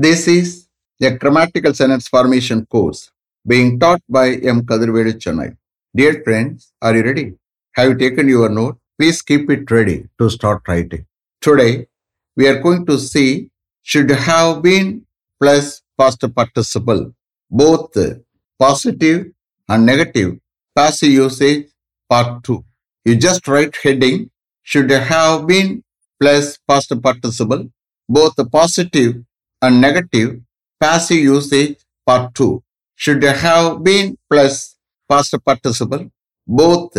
This is a grammatical sentence formation course being taught by M. Kadirvelu Chennai. Dear friends, are you ready? Have you taken your note? Please keep it ready to start writing. Today, we are going to see should have been plus past participle, both positive and negative, passive usage, part 2. You just write heading, should have been plus past participle, both positive and negative, passive usage, part 2. Should have been plus past participle, both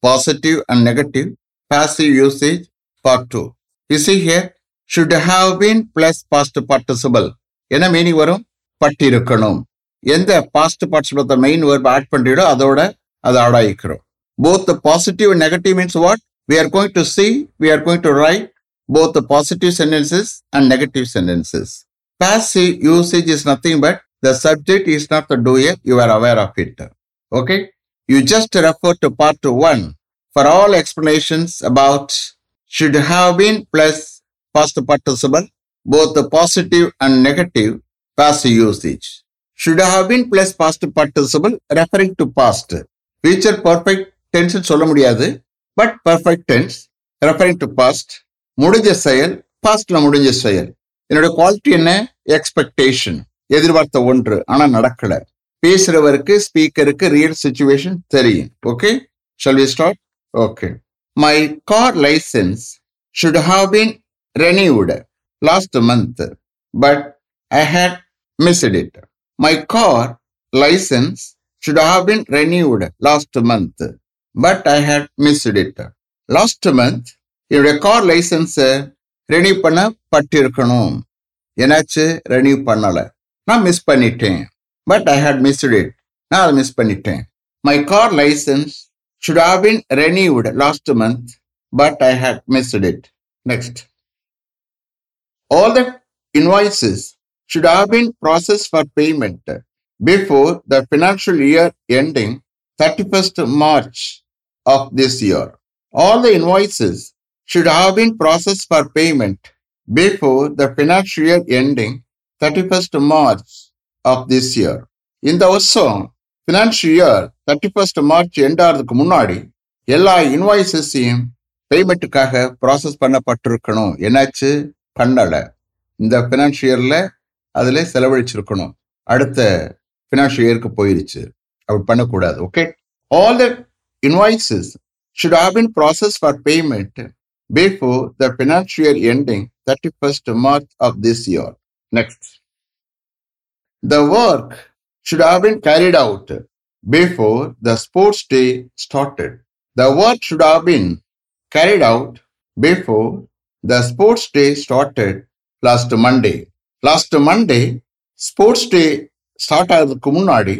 positive and negative, passive usage, part 2. You see here, should have been plus past participle. Enna meaning varum? Pattirukkanum. Endha past participle the main verb add pannido adoda adu add aayikrom. Both the positive and negative means what? We are going to see, we are going to write both the positive sentences and negative sentences. Passive usage is nothing but the subject is not the doer, you are aware of it. Okay? You just refer to part 1 for all explanations about should have been plus past participle, both the positive and negative passive usage. Should have been plus past participle referring to past. Future perfect tense சொல்ல முடியாது, but perfect tense referring to past. முடிஞ்ச செயல், pastல முடிஞ்ச செயல். என்னோட quality என்ன? Expectation. எதிர்பார்த்த ஒன்று, ஆனா நடக்கல. பேசுறவருக்கு, ஸ்பீக்கருக்கு real situation தெரியும். Okay? Shall we start? Okay. My car license should have been renewed last month, but I had missed it. My car license should have been renewed last month, but I had missed it. Last month, your car license renew பண்ண பட்டிருக்கணும். என்னாச்சு renew பண்ணல. நான் miss பண்ணிட்டேன். But I had missed it. நான் அதை miss பண்ணிட்டேன். My car license should have been renewed last month, but I had missed it. Next. All the invoices should have been processed for payment before the financial year ending 31st March of this year. All the invoices should have been processed for payment before the financial year ending 31st March of this year. In the also, financial year 31st March endradhukku munnadi ella invoices um payment kaga process pannapatirukkanum. Enaachu kannala inda financial year la adile selavalichirukkanum. Adutha financial year ku poyiruchu avut panna koodadhu. Okay, all the invoices should have been processed for payment before the financial year ending 31st March of this year. Next. The work should have been carried out before the sports day started. The work should have been carried out before the sports day started last Monday. Last Monday sports day start ஆகிறதுக்கு முன்னாடி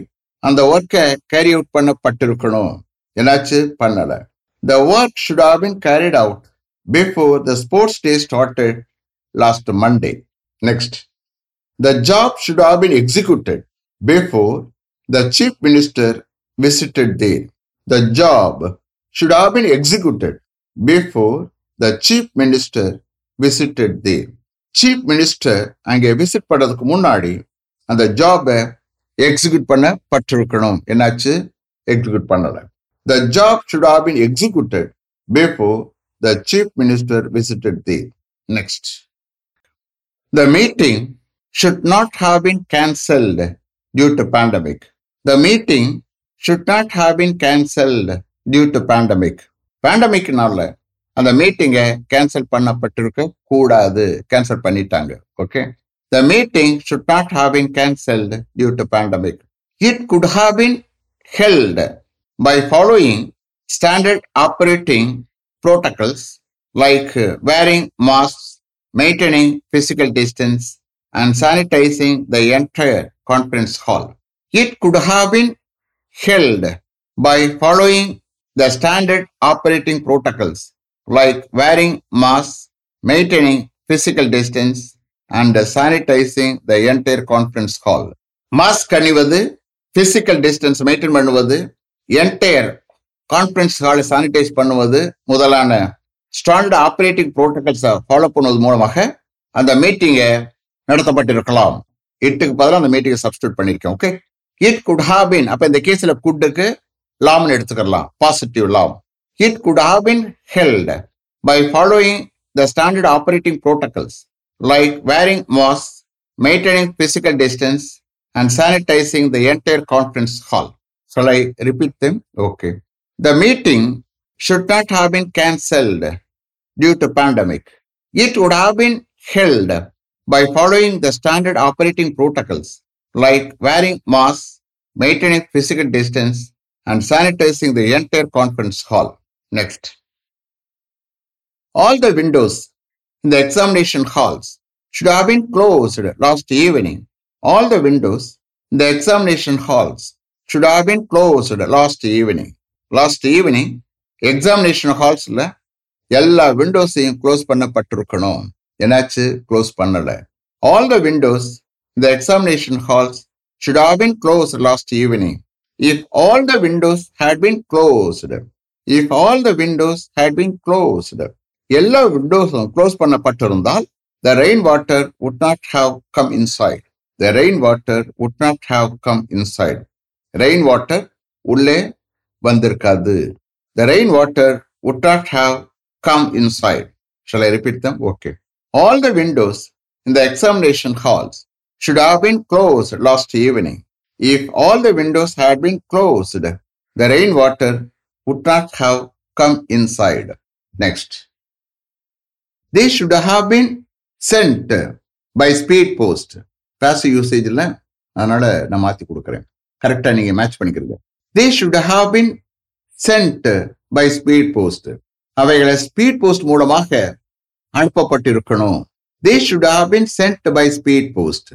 அந்த ஒர்க்கை carry out பண்ணப்பட்டிருக்கணும். என்னாச்சு பண்ணல. The work should have been carried out before the sports day started last Monday. Next. The job should have been executed before the chief minister visited there. The job should have been executed before the chief minister visited there. Chief minister அங்கே visit பண்ணுறதுக்கு முன்னாடி அந்த ஜாபை execute பண்ண பட்டிருக்கணும். என்னாச்சு execute பண்ணல. The job should have been executed before the chief minister visited there. Next. The meeting should not have been cancelled due to pandemic. The meeting should not have been cancelled due to pandemic. பேண்டமிக்னால அந்த மீட்டிங்கை cancel பண்ணப்பட்டிருக்க கூடாது. Cancel பண்ணிட்டாங்க. Okay. The meeting should not have been cancelled due to pandemic. It could have been held by following standard operating protocols like wearing masks, maintaining physical distance, and sanitizing the entire conference hall. It could have been held by following the standard operating protocols like wearing masks, maintaining physical distance, and sanitizing the entire conference hall. Mask அணிவது, physical distance maintain பண்ணுவது, entire conference hall sanitize பண்ணுவது முதலான standard operating protocols follow பண்ணுவது மூலமாக அந்த மீட்டிங்கை It padala and the meeting substitute panicum. Okay. It could have been up in the case of Kudake Lam Nedkarla, positive lam. It could have been held by following the standard operating protocols like wearing masks, maintaining physical distance, and sanitizing the entire conference hall. Shall I repeat them? Okay. The meeting should not have been cancelled due to pandemic. It would have been held by following the standard operating protocols like wearing masks, maintaining physical distance, and sanitizing the entire conference hall. Next. All the windows in the examination halls should have been closed last evening. All the windows in the examination halls should have been closed last evening. Last evening, examination halls la yalla windows close panna patturukano. Yenachu close pannala. All the windows in the examination halls should have been closed last evening. If all the windows had been closed, if all the windows had been closed, yellow windows close panna patturundal, the rainwater would not have come inside. The rainwater would not have come inside. Rainwater ulle vandirkadu. The rainwater would not have come inside. Shall I repeat them? Okay. All the windows in the examination halls should have been closed last evening. If all the windows had been closed, the rainwater would not have come inside. Next. They should have been sent by speed post. Passive usage illa anala na maati kudukuren correct ah neenga match panikkirunga. They should have been sent by speed post. Avagala speed post moolamaga anupapattirukano. They should have been sent by speed post.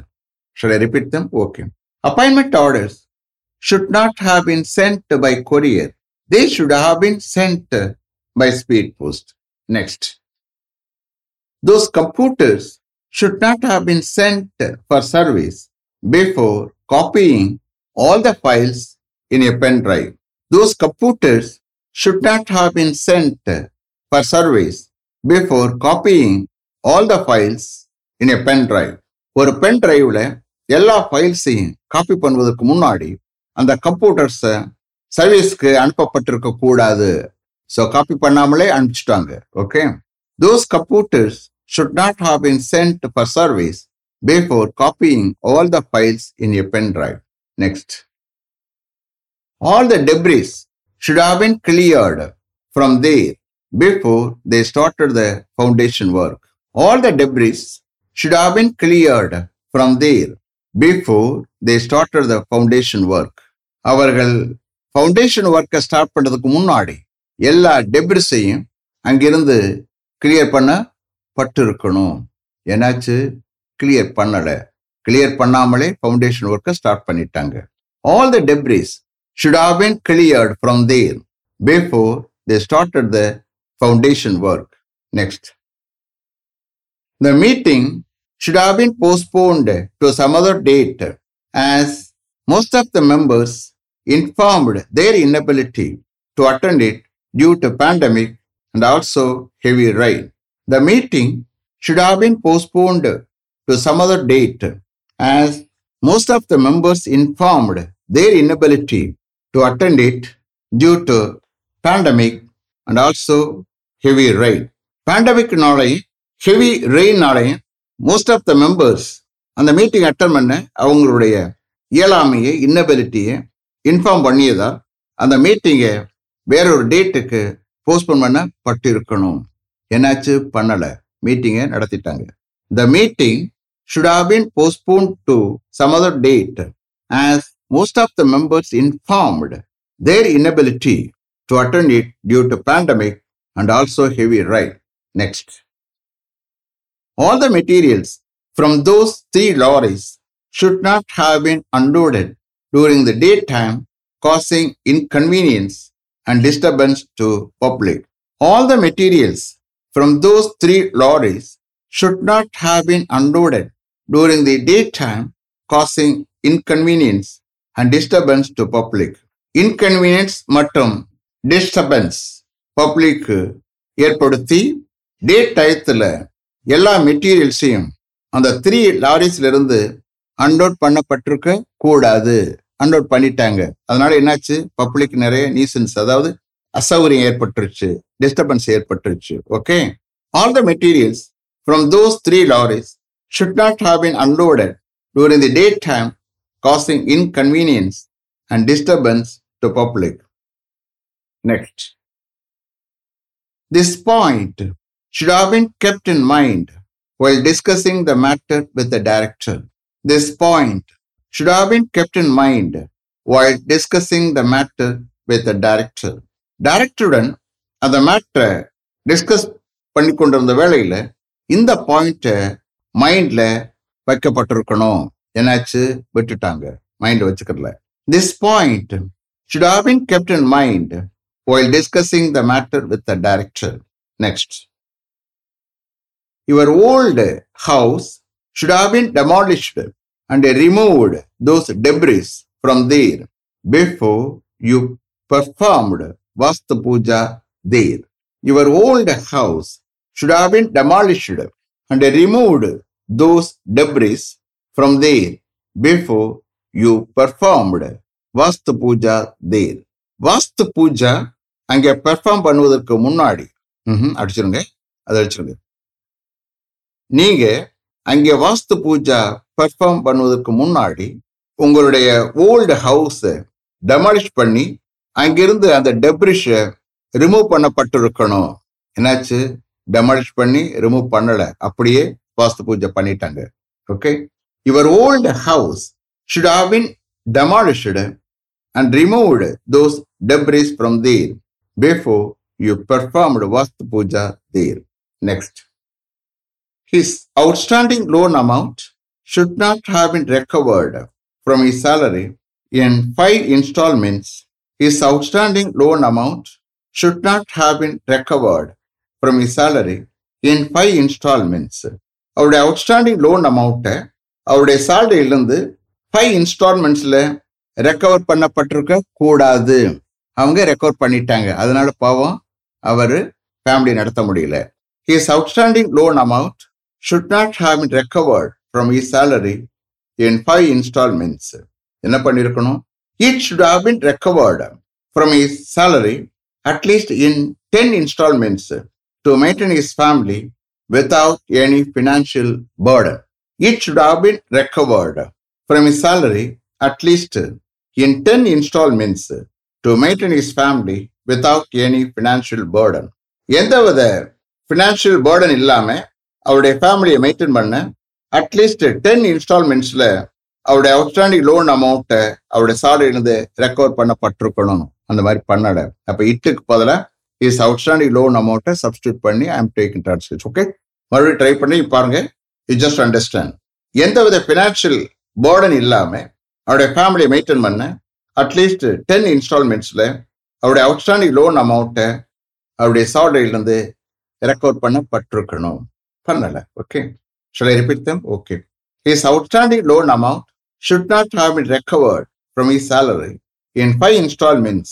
Shall I repeat them? Okay. Appointment orders should not have been sent by courier. They should have been sent by speed post. Next. Those computers should not have been sent for service before copying all the files in a pen drive. Those computers should not have been sent for service before copying all the files in a pen drive. Or pen drive la ella files copy pannuvadhukku munadi and the computers service ku anupapattirukka koodadu. So copy pannamale anupichitanga. Okay. Those computers should not have been sent for service before copying all the files in a pen drive. Next. All the debris should have been cleared from there before they started the foundation work. All the debris should have been cleared from there before they started the foundation work. Avargal foundation work start பண்ணதுக்கு முன்னாடி எல்லா டெப்ரிஸையும் அங்கிருந்து clear பண்ண Paturkano, Yenache, clear panale, clear panamale, foundation worker start panitanga. All the debris should have been cleared from there before they started the foundation work. Next. The meeting should have been postponed to some other date as most of the members informed their inability to attend it due to pandemic and also heavy rain. The meeting should have been postponed to some other date as most of the members informed their inability to attend it due to pandemic and also heavy rain. Pandemic nalai, heavy rain nalai, most of the members and the meeting attend panna avangaludaiya iyalamiye inability inform panniyada and the meeting vera or date ku postpone panna pattirukkanum. The meeting should have been postponed to some other date as most of the members informed their inability to attend it due to pandemic and also heavy rain. Next. All the materials from those three lorries should not have been unloaded during the daytime, causing inconvenience and disturbance to public. All the materials from those three lorries should not have been unloaded during the daytime, causing inconvenience and disturbance to public. Inconvenience mattum disturbance public yerpaduthi day time la ella materials um அந்த 3 லாரிஸ்லிருந்து unload பண்ணப்பட்டிருக்க கூடாது, unload பண்ணிட்டாங்க. அதனால என்னாச்சு, public நிறைய nuisance, அதாவது அசௌகரியம் ஏற்பட்டுருச்சு, disturbance ஏற்பட்டுருச்சு. Okay, all the materials from those 3 lorries should not have been unloaded during the daytime, causing inconvenience and disturbance to public. Next, this point should have been kept in mind while discussing the matter with the director. This point should have been kept in mind while discussing the matter with the director. டைரக்டருடன் அந்த மேட்டரை discuss பண்ணி கொண்டிருந்த வேளையில் இந்த பாயிண்ட்டை மைண்டில் வைக்கப்பட்டிருக்கணும். என்னாச்சு, விட்டுட்டாங்க, மைண்டில் வச்சுக்கல. This point should have been kept in mind while discussing the matter with the director. Next, your old house should have been demolished and removed those debris from there before you performed Vastu Puja there. Your old house should have been demolished and removed those debris from there before you performed Vastu Puja there. Vastu Puja அங்கே perform பண்ணுவதற்கு முன்னாடி அடிச்சிருங்க, அதை அடிச்சிருங்க. நீங்க அங்கே வாஸ்து Pooja perform பண்ணுவதற்கு முன்னாடி உங்களுடைய old ஹவுஸை demolish பண்ணி அங்கிருந்து அந்த டெப்ரிஷை ரிமூவ் பண்ணப்பட்டிருக்கணும். என்னாச்சு, டெமாலிஷ் பண்ணி ரிமூவ் பண்ணலை, அப்படியே வாஸ்து பூஜை பண்ணிட்டாங்க. Okay, your old house should have been demolished and removed those debris from there before you performed Vastu Pooja there. Next, his outstanding loan amount should not have been recovered from his salary in 5 installments. His outstanding loan amount should not have been recovered from his salary in 5 installments. Our outstanding loan amount, our salary ilundu 5 installments la recover pannapatirukka koodadu. Avanga recover pannitaanga, adanal pavam avar family nadatha mudiyala. His outstanding loan amount should not have been recovered from his salary in 5 installments. enna pannirukonu, it should have been recovered from his salary at least in 10 installments to maintain his family without any financial burden. It should have been recovered from his salary at least in 10 installments to maintain his family without any financial burden. எந்தவித financial burden இல்லாம அவருடைய ஃபேமிலியை maintain பண்ண at least 10 installmentsல அவருடைய outstanding loan அமௌண்ட்டை அவருடைய சாலரியிலிருந்து recover பண்ணப்பட்டிருக்கணும். அந்த மாதிரி பண்ணலை. அப்போ இட்டுக்கு பதில் இஸ் அவுட்ஸ்டாண்டிங் லோன் அமௌண்ட்டை சப்ஸ்டியூட் பண்ணி I am taking transcript. Okay, மறுபடியும் ட்ரை பண்ணி பாருங்க. யூ ஜஸ்ட் அண்டர்ஸ்டாண்ட், எந்தவித ஃபினான்ஷியல் பேர்டன் இல்லாமல் அவருடைய ஃபேமிலியை மெயின்டைன் பண்ண அட்லீஸ்ட் 10 installmentsல அவருடைய அவுட்ஸ்டாண்டிங் லோன் அமௌண்ட்டை அவருடைய சாலரியிலிருந்து ரெக்கவர் பண்ணப்பட்டிருக்கணும். பண்ணலை. Okay, shall I repeat them? Okay, his outstanding loan amount should not have been recovered from his salary in 5 installments.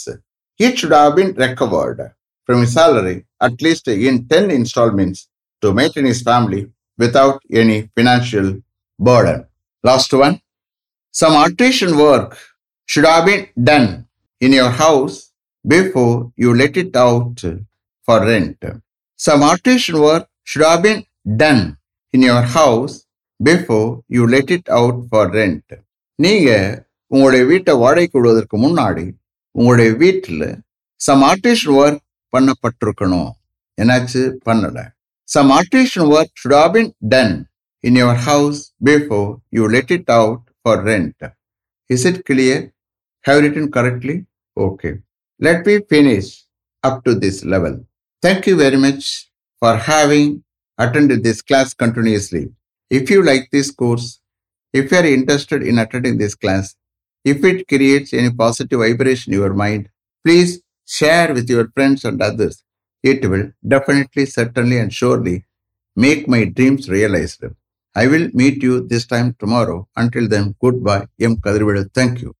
It should have been recovered from his salary at least in 10 installments to maintain his family without any financial burden. Last one, some alteration work should have been done in your house before you let it out for rent. Some alteration work should have been done in your house before you let it out for rent. நீங்கள் உங்களுடைய வீட்டை வாடகைக்கு விடுவதற்கு முன்னாடி உங்களுடைய வீட்டில் some artisan work பண்ணப்பட்டிருக்கணும். என்னாச்சு, பண்ணலை. Some artisan work should have been done in your house before you let it out for rent. Is it clear? Have you written correctly? Okay. Let me finish up to this level. Thank you very much for having attended this class continuously. If you like this course, if you are interested in attending this class, if it creates any positive vibration in your mind, please share with your friends and others. It will definitely, certainly and surely make my dreams realized. I will meet you this time tomorrow. Until then, goodbye. M. Kadirvelu. Thank you.